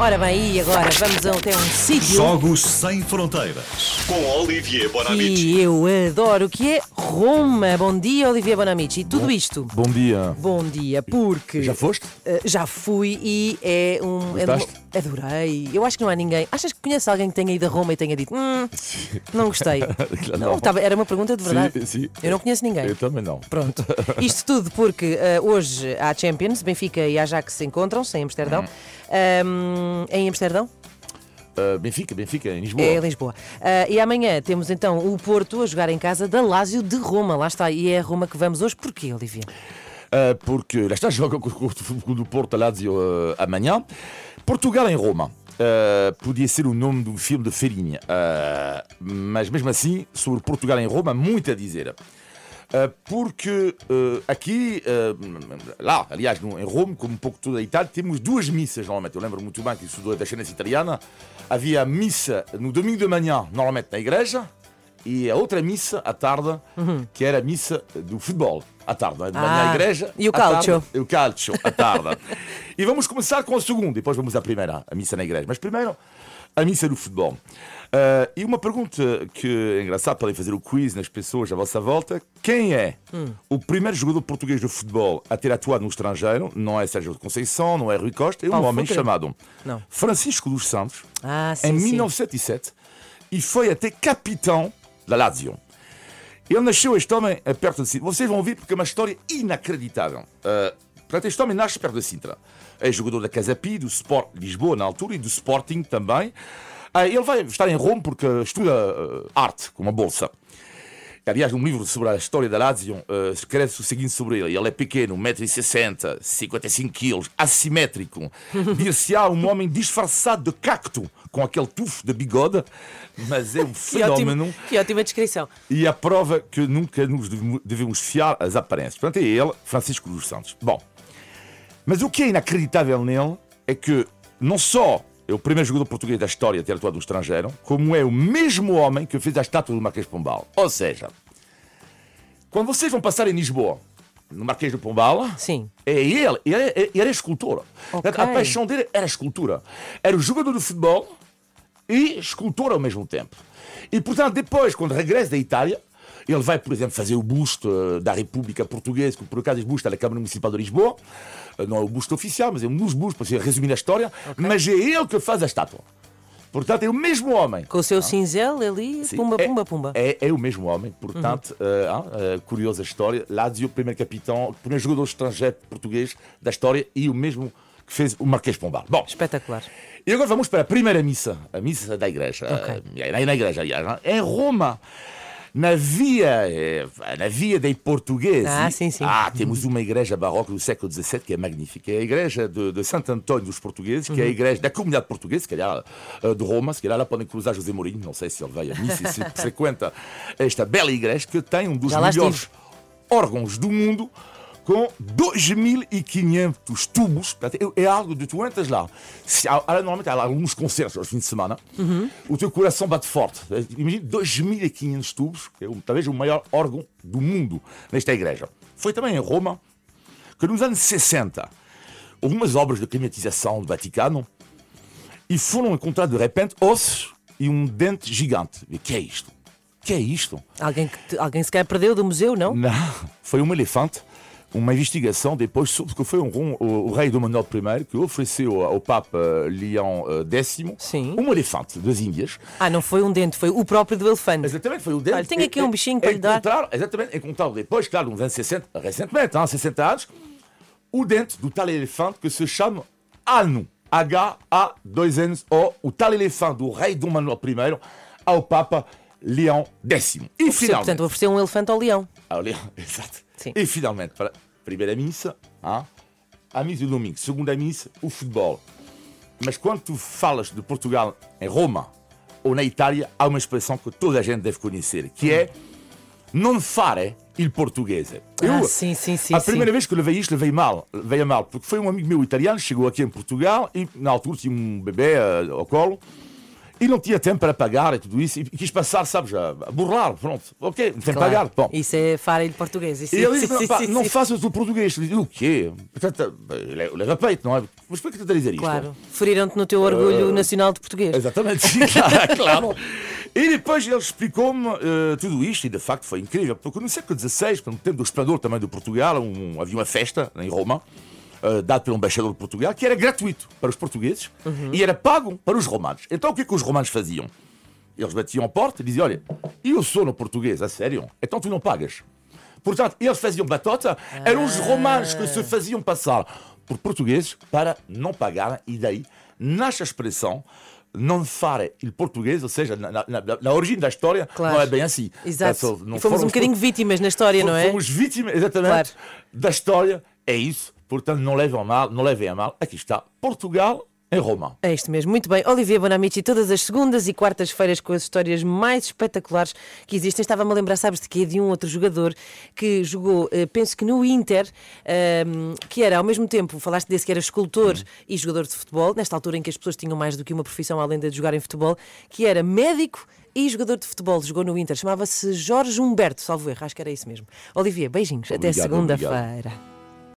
Ora bem, e agora vamos até um sítio... Jogos Sem Fronteiras, com Olivier Bonamici. E eu adoro, que é Roma. Bom dia, Olivier Bonamici. E tudo isto... Bom dia. Bom dia, porque... Já foste? Já fui e é um... Adorei. Eu acho que não há ninguém... Achas que conheces alguém que tenha ido a Roma e tenha dito não gostei? Não, era uma pergunta de verdade. Sim. Eu não conheço ninguém. Eu também não. Pronto. Isto tudo porque hoje há Champions, Benfica e Ajax se encontram-se em Amsterdão. Em Amsterdão? Benfica, em Lisboa. É, em Lisboa. E amanhã temos então o Porto a jogar em casa da Lazio de Roma. Lá está. E é a Roma que vamos hoje. Porquê, Olivier? Porque lá está, joga do Porto a Lazio amanhã. Portugal em Roma. Podia ser o nome de um filme de Fellini, mas mesmo assim, sobre Portugal em Roma, muito a dizer, porque aqui, lá, aliás, em Roma, como um pouco toda a Itália, temos duas missas normalmente. Eu lembro muito bem que isso da cena italiana, havia a missa no domingo de manhã, normalmente na igreja, e a outra missa à tarde, que era a missa do futebol à tarde, de manhã à igreja, e o calcio à tarde. E vamos começar com a segunda, depois vamos à primeira, a missa na igreja, mas primeiro a missa do futebol. E uma pergunta que é engraçada, podem fazer o quiz nas pessoas à vossa volta: quem é o primeiro jogador português de futebol a ter atuado no estrangeiro? Não é Sérgio Conceição, não é Rui Costa, é um homem chamado Francisco dos Santos, em 1907, e foi até capitão da Lazio. Ele nasceu, este homem, perto de Sintra. Vocês vão ouvir porque é uma história inacreditável. Portanto, este homem nasce perto de Sintra. É jogador da Casapi, do Sport Lisboa na altura e do Sporting também. Ele vai estar em Roma porque estuda arte, com uma bolsa. Aliás, num livro sobre a história da Lazio, escreve-se o seguinte sobre ele. Ele é pequeno, 1,60m, 55kg, assimétrico. Dir-se-á um homem disfarçado de cacto, com aquele tufo de bigode, mas é um fenómeno. Que ótima descrição. E a prova que nunca nos devemos fiar às aparências. Portanto, é ele, Francisco dos Santos. Bom, mas o que é inacreditável nele é que não só é o primeiro jogador português da história a ter atuado no estrangeiro, como é o mesmo homem que fez a estátua do Marquês Pombal. Ou seja, quando vocês vão passar em Lisboa, no Marquês do Pombal, sim, é ele era escultor. Okay. A paixão dele era a escultura. Era o jogador de futebol e escultor ao mesmo tempo. E, portanto, depois, quando regressa da Itália, ele vai, por exemplo, fazer o busto da República Portuguesa, que por acaso o busto é da Câmara Municipal de Lisboa. Não é o busto oficial, mas é um dos bustos, para resumir a história. Okay. Mas é ele que faz a estátua. Portanto, é o mesmo homem. Com o seu cinzel ali, sim, pumba. É o mesmo homem. Portanto, curiosa história. Lazio, primeiro capitão, primeiro jogador estrangeiro português da história e o mesmo que fez o Marquês Pombal. Bom, espetacular. E agora vamos para a primeira missa. A missa da igreja. Okay. Na igreja, aliás. Em Roma, na via dei Portuguesi, temos uma igreja barroca do século XVII que é magnífica. É a igreja de Santo Antônio dos Portugueses, que é a igreja da comunidade portuguesa, se calhar de Roma. Se calhar lá podem cruzar José Mourinho, não sei se ele vai a missa e se frequenta esta bela igreja que tem um dos melhores órgãos do mundo, com 2.500 tubos. É algo de tu entras lá. Normalmente há alguns concertos aos fins de semana. O teu coração bate forte. Imagina 2.500 tubos, que é talvez o maior órgão do mundo nesta igreja. Foi também em Roma que nos anos 60 houve umas obras de climatização do Vaticano e foram encontrados de repente ossos e um dente gigante. E que é isto? Alguém se quer perdeu do museu, não? Não, foi um elefante. Uma investigação depois sobre o que foi o rei do Manuel I, que ofereceu ao Papa Leão X um elefante das Índias. Não foi um dente, foi o próprio do elefante. Exatamente, foi o dente. Tem aqui um bichinho para lhe dar. Exatamente, encontraram depois, claro, uns anos 60, recentemente, 60 anos, o dente do tal elefante que se chama Anu, H-A-2-N-O, o tal elefante do rei do Manuel I ao Papa Leão X. E finalmente... Portanto, ofereceu um elefante ao leão. Ao leão, exato. Sim. E finalmente, para a primeira missa, a missa do domingo, segunda missa, o futebol. Mas quando tu falas de Portugal em Roma ou na Itália, há uma expressão que toda a gente deve conhecer, que é non fare il portuguese. A primeira vez que levei isto, levei a mal, porque foi um amigo meu italiano, chegou aqui em Portugal e na altura tinha um bebê ao colo. Ele não tinha tempo para pagar e tudo isso, e quis passar, sabes, a burlar, pronto, ok, não tem claro. Pagar, bom. Isso é farelo português. Isso, e ele disse, não faças o português. Ele disse, o quê? Leva peito, não é? Mas por que tentar dizer isto? Claro, feriram-te no teu orgulho nacional de português. Exatamente, sim, claro. E depois ele explicou-me tudo isto, e de facto foi incrível, porque no século XVI, no tempo do explorador também do Portugal, havia uma festa em Roma, dado pelo embaixador de Portugal, que era gratuito para os portugueses e era pago para os romanos. Então o que é que os romanos faziam? Eles batiam a porta e diziam, olha, eu sou no português, a sério, então tu não pagas. Portanto, eles faziam batota, eram os romanos que se faziam passar por portugueses para não pagar, e daí nasce a expressão não fare il português, ou seja, na origem da história, claro. Não é bem assim. Exato. Não, e fomos um bocadinho vítimas na história, não é? Fomos vítimas, exatamente, claro. Da história, é isso. Portanto, não levem a mal, não levem a mal. Aqui está Portugal em Roma. É isto mesmo. Muito bem. Olivier Bonamici, todas as segundas e quartas-feiras com as histórias mais espetaculares que existem. Estava-me a lembrar, sabes de quê? De um outro jogador que jogou, penso que no Inter, que era ao mesmo tempo, falaste desse que era escultor e jogador de futebol, nesta altura em que as pessoas tinham mais do que uma profissão além de jogar em futebol, que era médico e jogador de futebol, jogou no Inter. Chamava-se Jorge Humberto, salvo erro. Acho que era isso mesmo. Olivier, beijinhos. Obrigado, até segunda-feira.